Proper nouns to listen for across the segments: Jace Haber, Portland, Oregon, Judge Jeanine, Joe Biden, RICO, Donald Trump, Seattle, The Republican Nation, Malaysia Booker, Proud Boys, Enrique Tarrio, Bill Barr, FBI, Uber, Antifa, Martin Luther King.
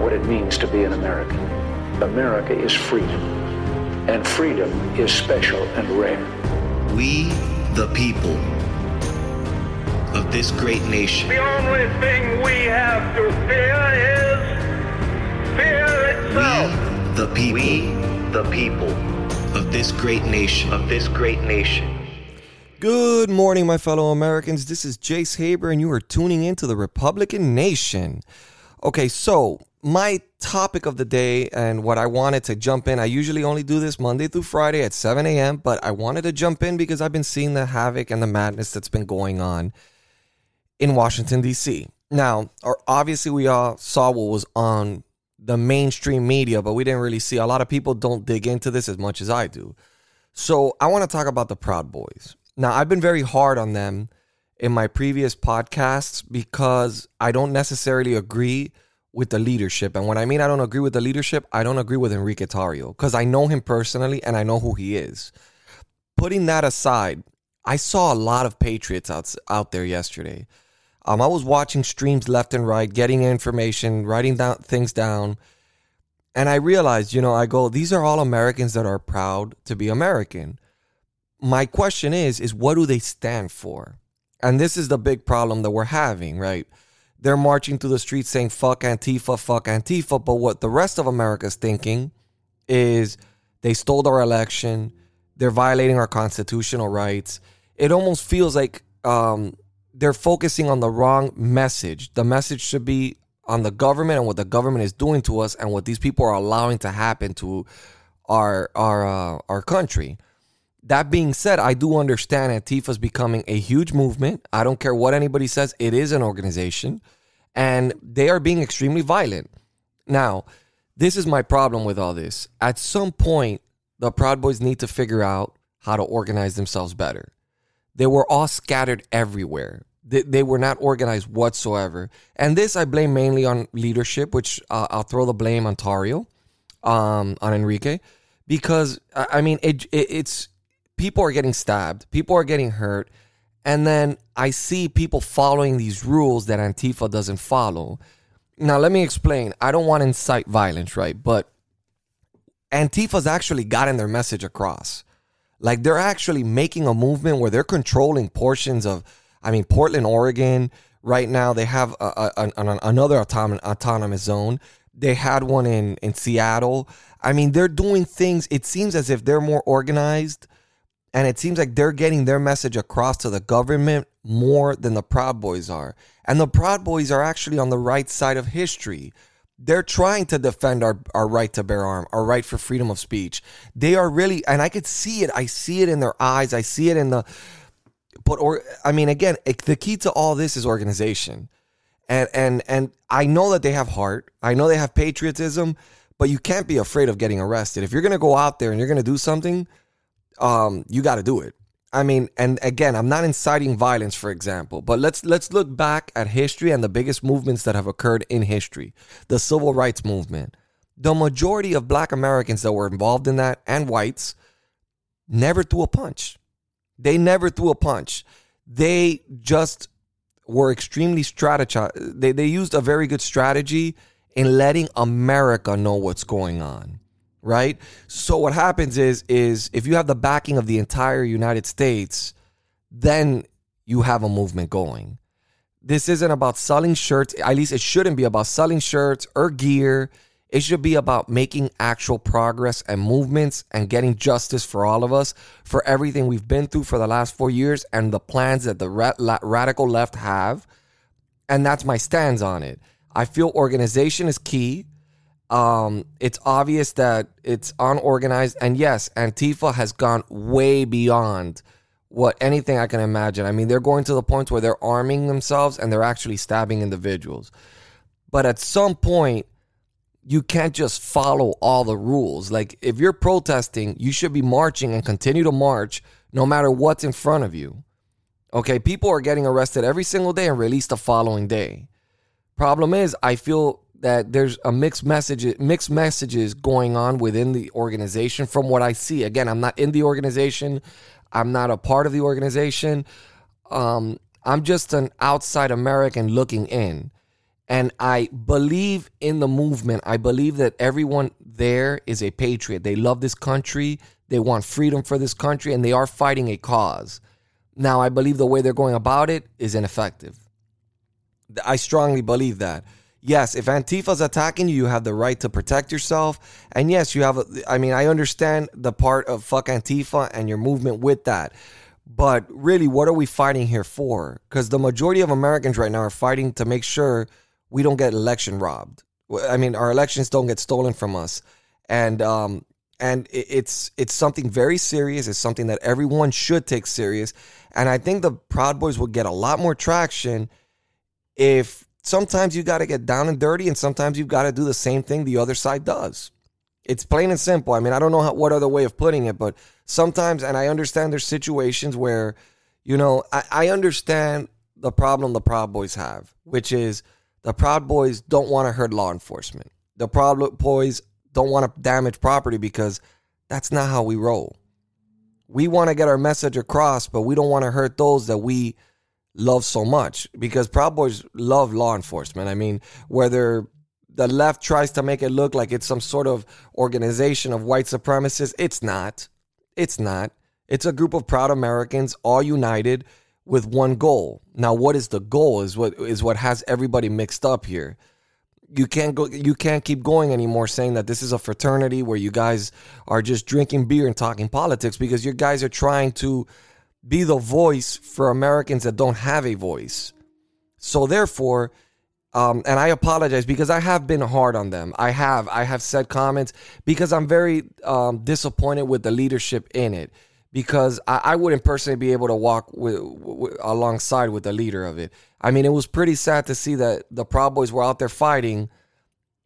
what it means to be an American. America is freedom, and freedom is special and rare. We, the people of this great nation. The only thing we have to fear is fear itself. We, the people of this great nation. Good morning, my fellow Americans. This is Jace Haber, and you are tuning into the Republican Nation. Okay, so my topic of the day and what I wanted to jump in, I usually only do this Monday through Friday at 7 a.m., but I wanted to jump in because I've been seeing the havoc and the madness that's been going on in Washington, D.C. Now, obviously, we all saw what was on the mainstream media, but we didn't really see. A lot of people don't dig into this as much as I do. So I want to talk about the Proud Boys. Now, I've been very hard on them in my previous podcasts because I don't necessarily agree with the leadership. And when I mean I don't agree with the leadership, I don't agree with Enrique Tarrio because I know him personally and I know who he is. Putting that aside, I saw a lot of patriots out there yesterday. I was watching streams left and right, getting information, writing down things down. And I realized, I go, these are all Americans that are proud to be American. My question is what do they stand for? And this is the big problem that we're having, right? They're marching through the streets saying, fuck Antifa. But what the rest of America is thinking is they stole our election. They're violating our constitutional rights. It almost feels like they're focusing on the wrong message. The message should be on the government and what the government is doing to us and what these people are allowing to happen to our country. That being said, I do understand Antifa is becoming a huge movement. I don't care what anybody says. It is an organization, and they are being extremely violent. Now, this is my problem with all this. At some point, the Proud Boys need to figure out how to organize themselves better. They were all scattered everywhere. They were not organized whatsoever. And this I blame mainly on leadership, which I'll throw the blame on Tarrio, on Enrique, because, I mean, it's... people are getting stabbed. People are getting hurt. And then I see people following these rules that Antifa doesn't follow. Now, let me explain. I don't want to incite violence, right? But Antifa's actually gotten their message across. Like, they're actually making a movement where they're controlling portions of, Portland, Oregon. Right now, they have another autonomous zone. They had one in Seattle. They're doing things. It seems as if they're more organized. And it seems like they're getting their message across to the government more than the Proud Boys are. And the Proud Boys are actually on the right side of history. They're trying to defend our right to bear arms, our right for freedom of speech. They are really, and I could see it. I see it in their eyes. I see it in the, the key to all this is organization. And I know that they have heart. I know they have patriotism, but you can't be afraid of getting arrested. If you're going to go out there and you're going to do something, you got to do it. And again, I'm not inciting violence, for example, but let's look back at history and the biggest movements that have occurred in history. The civil rights movement. The majority of Black Americans that were involved in that and whites never threw a punch. They just were extremely strategized. They used a very good strategy in letting America know what's going on. Right? So what happens is if you have the backing of the entire United States, then you have a movement going. This isn't about selling shirts. At least it shouldn't be about selling shirts or gear. It should be about making actual progress and movements and getting justice for all of us, for everything we've been through for the last 4 years and the plans that the radical left have. And that's my stance on it. I feel organization is key. It's obvious that it's unorganized, and yes, Antifa has gone way beyond what anything I can imagine. They're going to the point where they're arming themselves and they're actually stabbing individuals. But at some point, you can't just follow all the rules. Like, if you're protesting, you should be marching and continue to march no matter what's in front of you. Okay, people are getting arrested every single day and released the following day. Problem is, I feel that there's a mixed messages going on within the organization from what I see. Again, I'm not in the organization. I'm not a part of the organization. I'm just an outside American looking in. And I believe in the movement. I believe that everyone there is a patriot. They love this country. They want freedom for this country, and they are fighting a cause. Now, I believe the way they're going about it is ineffective. I strongly believe that. Yes, if Antifa's attacking you, you have the right to protect yourself. And yes, you have, I understand the part of fuck Antifa and your movement with that. But really, what are we fighting here for? Because the majority of Americans right now are fighting to make sure we don't get election robbed. I mean, our elections don't get stolen from us. And it's something very serious. It's something that everyone should take serious. And I think the Proud Boys will get a lot more traction if sometimes you got to get down and dirty, and sometimes you've got to do the same thing the other side does. It's plain and simple. I mean, I don't know what other way of putting it, but sometimes, and I understand there's situations where, I understand the problem the Proud Boys have, which is the Proud Boys don't want to hurt law enforcement. The Proud Boys don't want to damage property because that's not how we roll. We want to get our message across, but we don't want to hurt those that we love so much, because Proud Boys love law enforcement. I mean, whether the left tries to make it look like it's some sort of organization of white supremacists, it's not. It's a group of proud Americans all united with one goal. Now, what is the goal is what has everybody mixed up here. You can't keep going anymore saying that this is a fraternity where you guys are just drinking beer and talking politics, because you guys are trying to be the voice for Americans that don't have a voice. So therefore, and I apologize because I have been hard on them. I have said comments because I'm very disappointed with the leadership in it, because I wouldn't personally be able to walk alongside with the leader of it. I mean, it was pretty sad to see that the Proud Boys were out there fighting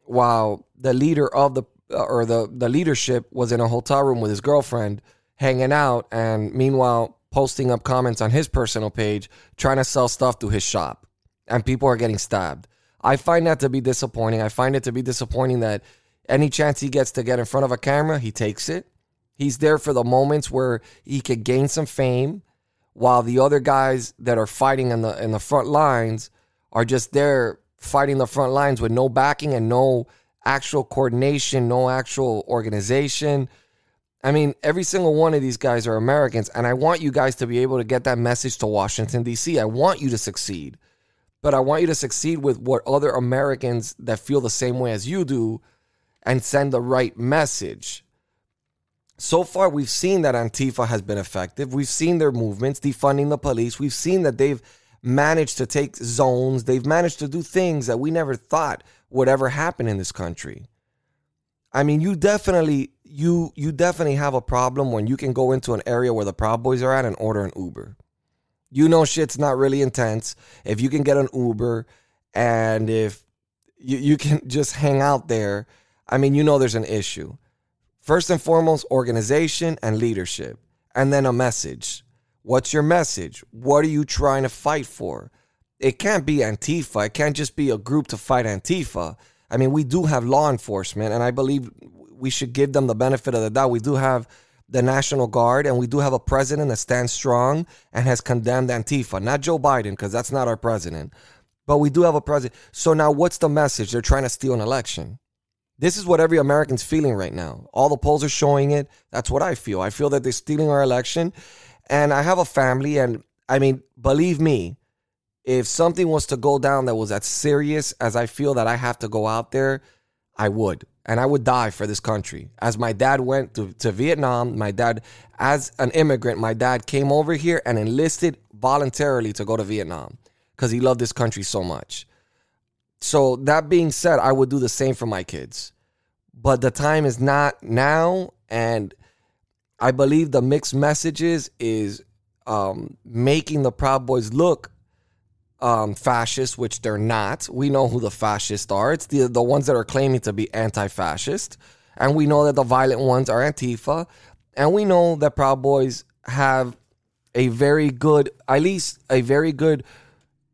while the leader of the leadership was in a hotel room with his girlfriend hanging out, and meanwhile posting up comments on his personal page trying to sell stuff to his shop, and people are getting stabbed. I find that to be disappointing. I find it to be disappointing that any chance he gets to get in front of a camera, he takes it. He's there for the moments where he could gain some fame, while the other guys that are fighting in the front lines are just there fighting the front lines with no backing and no actual coordination, no actual organization. I mean, every single one of these guys are Americans, and I want you guys to be able to get that message to Washington, D.C. I want you to succeed, but I want you to succeed with what other Americans that feel the same way as you do and send the right message. So far, we've seen that Antifa has been effective. We've seen their movements, defunding the police. We've seen that they've managed to take zones. They've managed to do things that we never thought would ever happen in this country. I mean, you definitely have a problem when you can go into an area where the Proud Boys are at and order an Uber. You know shit's not really intense if you can get an Uber, and if you can just hang out there. I mean, there's an issue. First and foremost, organization and leadership, and then a message. What's your message? What are you trying to fight for? It can't be Antifa. It can't just be a group to fight Antifa. I mean, we do have law enforcement, and I believe we should give them the benefit of the doubt. We do have the National Guard, and we do have a president that stands strong and has condemned Antifa. Not Joe Biden, because that's not our president. But we do have a president. So now what's the message? They're trying to steal an election. This is what every American's feeling right now. All the polls are showing it. That's what I feel. I feel that they're stealing our election. And I have a family, and I mean, believe me, if something was to go down that was as serious as I feel that I have to go out there, I would. And I would die for this country. As my dad went to Vietnam, my dad, as an immigrant, my dad came over here and enlisted voluntarily to go to Vietnam because he loved this country so much. So that being said, I would do the same for my kids. But the time is not now. And I believe the mixed messages is making the Proud Boys look fascist, which they're not. We know who the fascists are. It's the ones that are claiming to be anti-fascist, and we know that the violent ones are Antifa, and we know that Proud Boys have a very good, at least a very good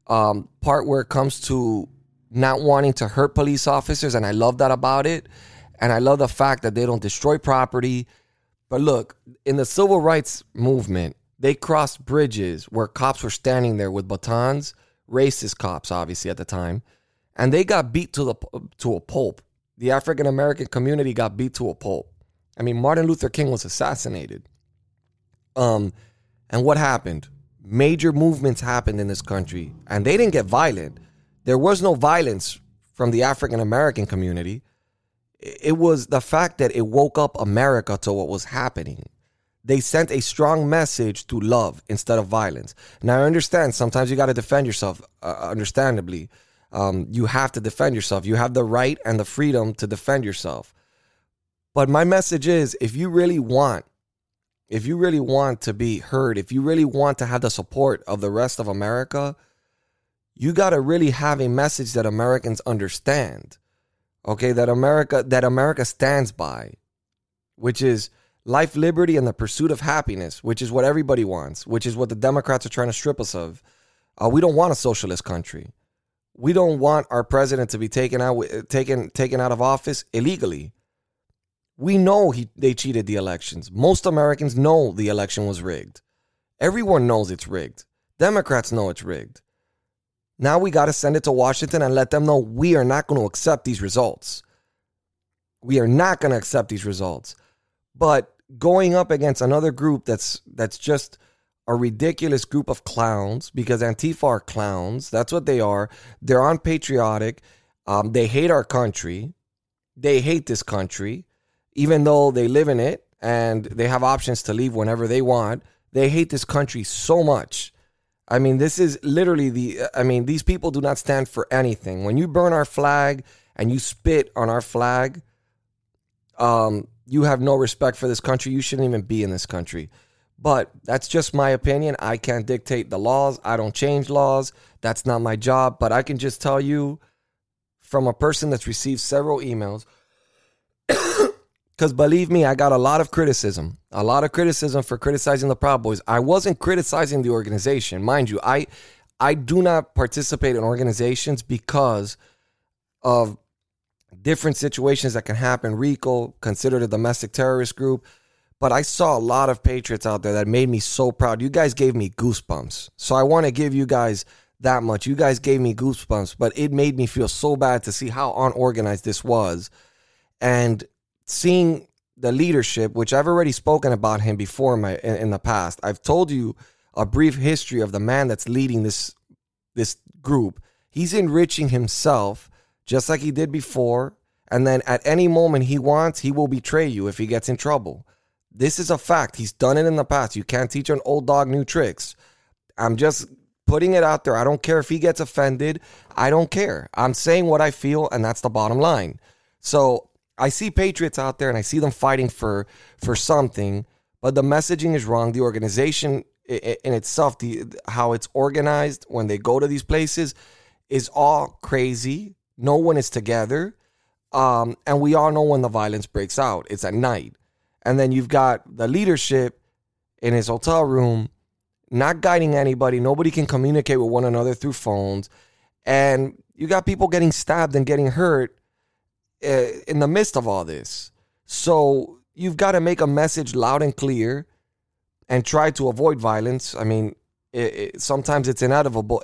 part where it comes to not wanting to hurt police officers, and I love that about it, and I love the fact that they don't destroy property. But look, in the civil rights movement, they crossed bridges where cops were standing there with batons, racist cops, obviously, at the time. And they got beat to a pulp. The African-American community got beat to a pulp. I mean, Martin Luther King was assassinated. And what happened? Major movements happened in this country, and they didn't get violent. There was no violence from the African-American community. It was the fact that it woke up America to what was happening. They sent a strong message to love instead of violence. Now, I understand sometimes you got to defend yourself, understandably. You have to defend yourself. You have the right and the freedom to defend yourself. But my message is, if you really want to be heard, if you really want to have the support of the rest of America, you got to really have a message that Americans understand, okay, that America stands by, which is life, liberty, and the pursuit of happiness, which is what everybody wants, which is what the Democrats are trying to strip us of. We don't want a socialist country. We don't want our president to be taken out of office illegally. We know they cheated the elections. Most Americans know the election was rigged. Everyone knows it's rigged. Democrats know it's rigged. Now we got to send it to Washington and let them know we are not going to accept these results. We are not going to accept these results. But going up against another group that's just a ridiculous group of clowns, because Antifa are clowns. That's what they are. They're unpatriotic. They hate our country. They hate this country. Even though they live in it and they have options to leave whenever they want, they hate this country so much. I mean, this is literally these people do not stand for anything. When you burn our flag and you spit on our flag, you have no respect for this country. You shouldn't even be in this country. But that's just my opinion. I can't dictate the laws. I don't change laws. That's not my job. But I can just tell you from a person that's received several emails, because believe me, I got a lot of criticism for criticizing the Proud Boys. I wasn't criticizing the organization. Mind you, I do not participate in organizations because of different situations that can happen. RICO, considered a domestic terrorist group. But I saw a lot of patriots out there that made me so proud. You guys gave me goosebumps. So I want to give you guys that much. You guys gave me goosebumps, but it made me feel so bad to see how unorganized this was. And seeing the leadership, which I've already spoken about him before in the past. I've told you a brief history of the man that's leading this group. He's enriching himself just like he did before. And then at any moment he wants, he will betray you if he gets in trouble. This is a fact. He's done it in the past. You can't teach an old dog new tricks. I'm just putting it out there. I don't care if he gets offended. I don't care. I'm saying what I feel, and that's the bottom line. So I see patriots out there and I see them fighting for something, but the messaging is wrong. The organization in itself, how it's organized when they go to these places is all crazy. No one is together. And we all know when the violence breaks out. It's at night. And then you've got the leadership in his hotel room, not guiding anybody. Nobody can communicate with one another through phones. And you got people getting stabbed and getting hurt in the midst of all this. So you've got to make a message loud and clear and try to avoid violence. I mean, sometimes it's inevitable,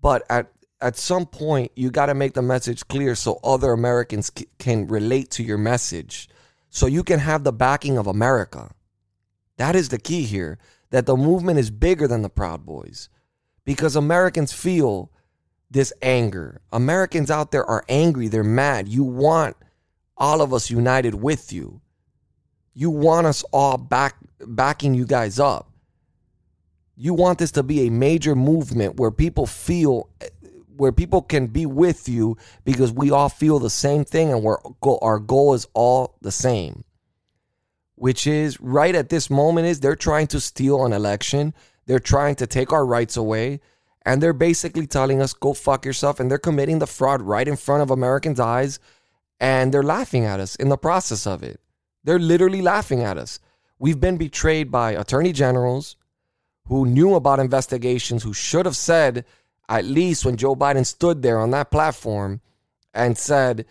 but at some point you got to make the message clear so other Americans can relate to your message, so you can have the backing of America. That is the key here, that the movement is bigger than the Proud Boys, because Americans feel this anger. Americans out there are angry. They're mad. You want all of us united with you. You want us all backing you guys up. You want this to be a major movement where people feel, where people can be with you, because we all feel the same thing and our goal is all the same, which is right at this moment is they're trying to steal an election. They're trying to take our rights away. And they're basically telling us, go fuck yourself. And they're committing the fraud right in front of Americans' eyes. And they're laughing at us in the process of it. They're literally laughing at us. We've been betrayed by attorney generals who knew about investigations, who should have said, at least when Joe Biden stood there on that platform and said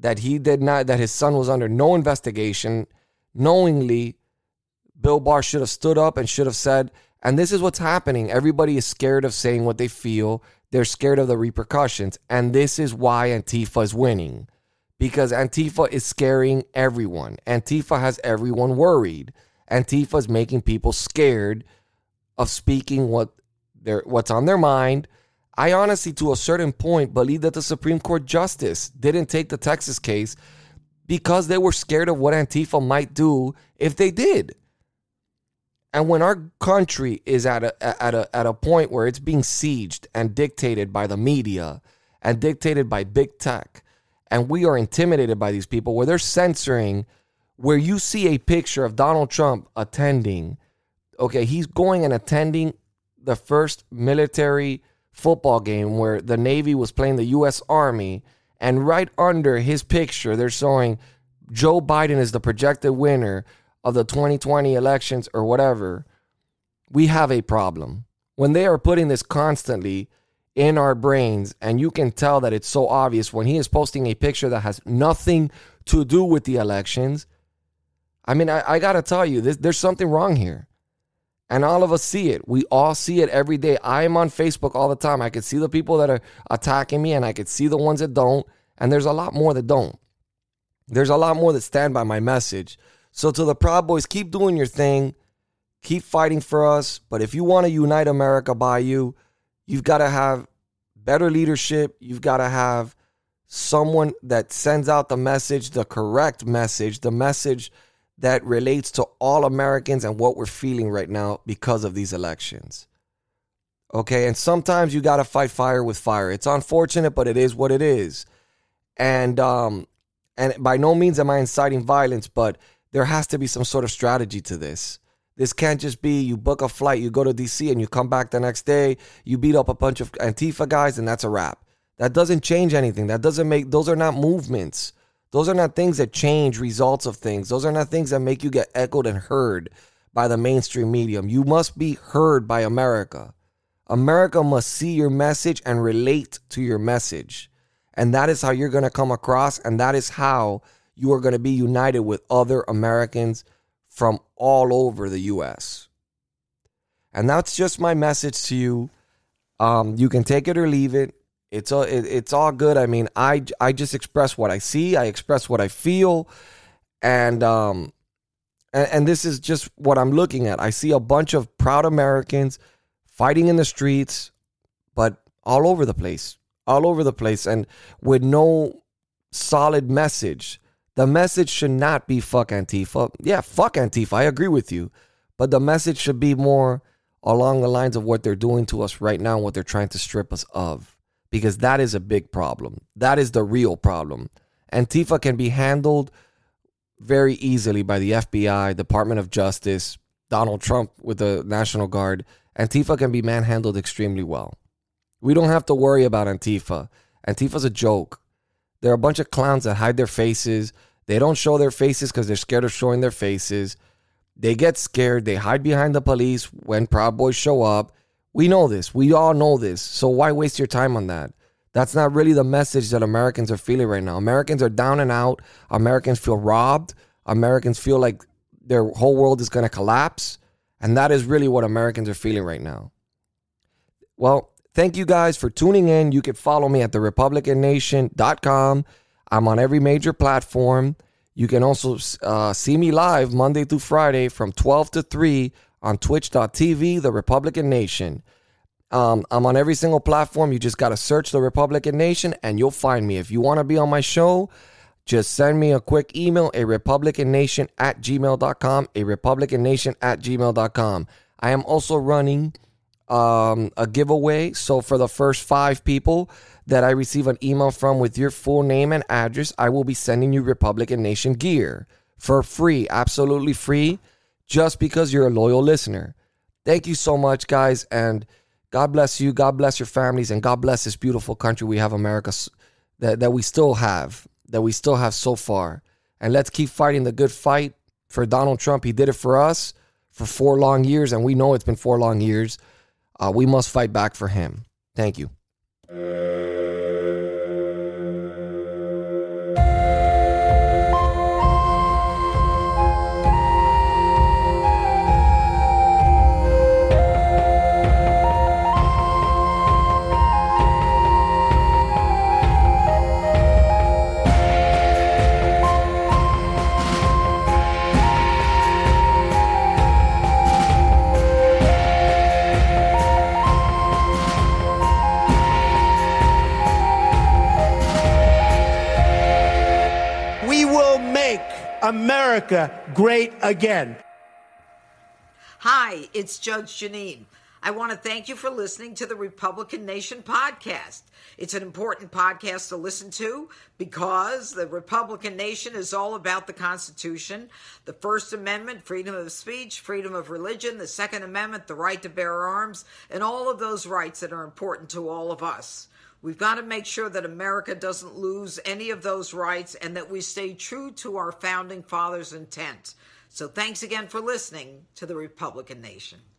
that that his son was under no investigation, knowingly, Bill Barr should have stood up and should have said, and this is what's happening. Everybody is scared of saying what they feel. They're scared of the repercussions. And this is why Antifa is winning, because Antifa is scaring everyone. Antifa has everyone worried. Antifa is making people scared of speaking what's on their mind. I honestly, to a certain point, believe that the Supreme Court justice didn't take the Texas case because they were scared of what Antifa might do if they did. And when our country is at a point where it's being sieged and dictated by the media and dictated by big tech, and we are intimidated by these people, where they're censoring, where you see a picture of Donald Trump attending, okay, he's going and attending the first military football game where the Navy was playing the U.S. Army, and right under his picture, they're showing Joe Biden is the projected winner of the 2020 elections or whatever. We have a problem. When they are putting this constantly in our brains, and you can tell that it's so obvious when he is posting a picture that has nothing to do with the elections. I mean, I got to tell you, there's something wrong here. And all of us see it. We all see it every day. I am on Facebook all the time. I could see the people that are attacking me, and I could see the ones that don't. And there's a lot more that don't. There's a lot more that stand by my message. So to the Proud Boys, keep doing your thing. Keep fighting for us. But if you want to unite America by you, you've got to have better leadership. You've got to have someone that sends out the message, the correct message, the message that relates to all Americans and what we're feeling right now because of these elections. Okay, and sometimes you got to fight fire with fire. It's unfortunate, but it is what it is. And by no means am I inciting violence, but there has to be some sort of strategy to this. This can't just be you book a flight, you go to D.C., and you come back the next day, you beat up a bunch of Antifa guys, and that's a wrap. That doesn't change anything. That doesn't make, those are not movements. Those are not things that change results of things. Those are not things that make you get echoed and heard by the mainstream medium. You must be heard by America. America must see your message and relate to your message. And that is how you're going to come across, and that is how you are going to be united with other Americans from all over the U.S. And that's just my message to you. You can take it or leave it. It's all good. I mean, I just express what I see. I express what I feel. And this is just what I'm looking at. I see a bunch of proud Americans fighting in the streets, but all over the place. And with no solid message. The message should not be fuck Antifa. Yeah, fuck Antifa. I agree with you. But the message should be more along the lines of what they're doing to us right now, and what they're trying to strip us of. Because that is a big problem. That is the real problem. Antifa can be handled very easily by the FBI, Department of Justice, Donald Trump with the National Guard. Antifa can be manhandled extremely well. We don't have to worry about Antifa. Antifa's a joke. They're a bunch of clowns that hide their faces. They don't show their faces because they're scared of showing their faces. They get scared. They hide behind the police when Proud Boys show up. We know this. We all know this. So why waste your time on that? That's not really the message that Americans are feeling right now. Americans are down and out. Americans feel robbed. Americans feel like their whole world is going to collapse. And that is really what Americans are feeling right now. Well, thank you guys for tuning in. You can follow me at therepublicannation.com. I'm on every major platform. You can also see me live Monday through Friday from 12 to 3 on twitch.tv, The Republican Nation. I'm on every single platform. You just got to search The Republican Nation and you'll find me. If you want to be on my show, just send me a quick email, arepublicannation@gmail.com, arepublicannation@gmail.com. I am also running a giveaway. So for the first 5 people that I receive an email from with your full name and address, I will be sending you Republican Nation gear for free, absolutely free, just because you're a loyal listener. Thank you so much, guys, and God bless you, God bless your families, and God bless this beautiful country we have, America, that we still have so far. And let's keep fighting the good fight for Donald Trump. He did it for us for 4 long years, and we know it's been 4 long years. We must fight back for him. Thank you. America great again. Hi, it's Judge Jeanine. I want to thank you for listening to the Republican Nation podcast. It's an important podcast to listen to because the Republican Nation is all about the Constitution, the First Amendment, freedom of speech, freedom of religion, the Second Amendment, the right to bear arms, and all of those rights that are important to all of us. We've got to make sure that America doesn't lose any of those rights and that we stay true to our founding fathers' intent. So thanks again for listening to the Republican Nation.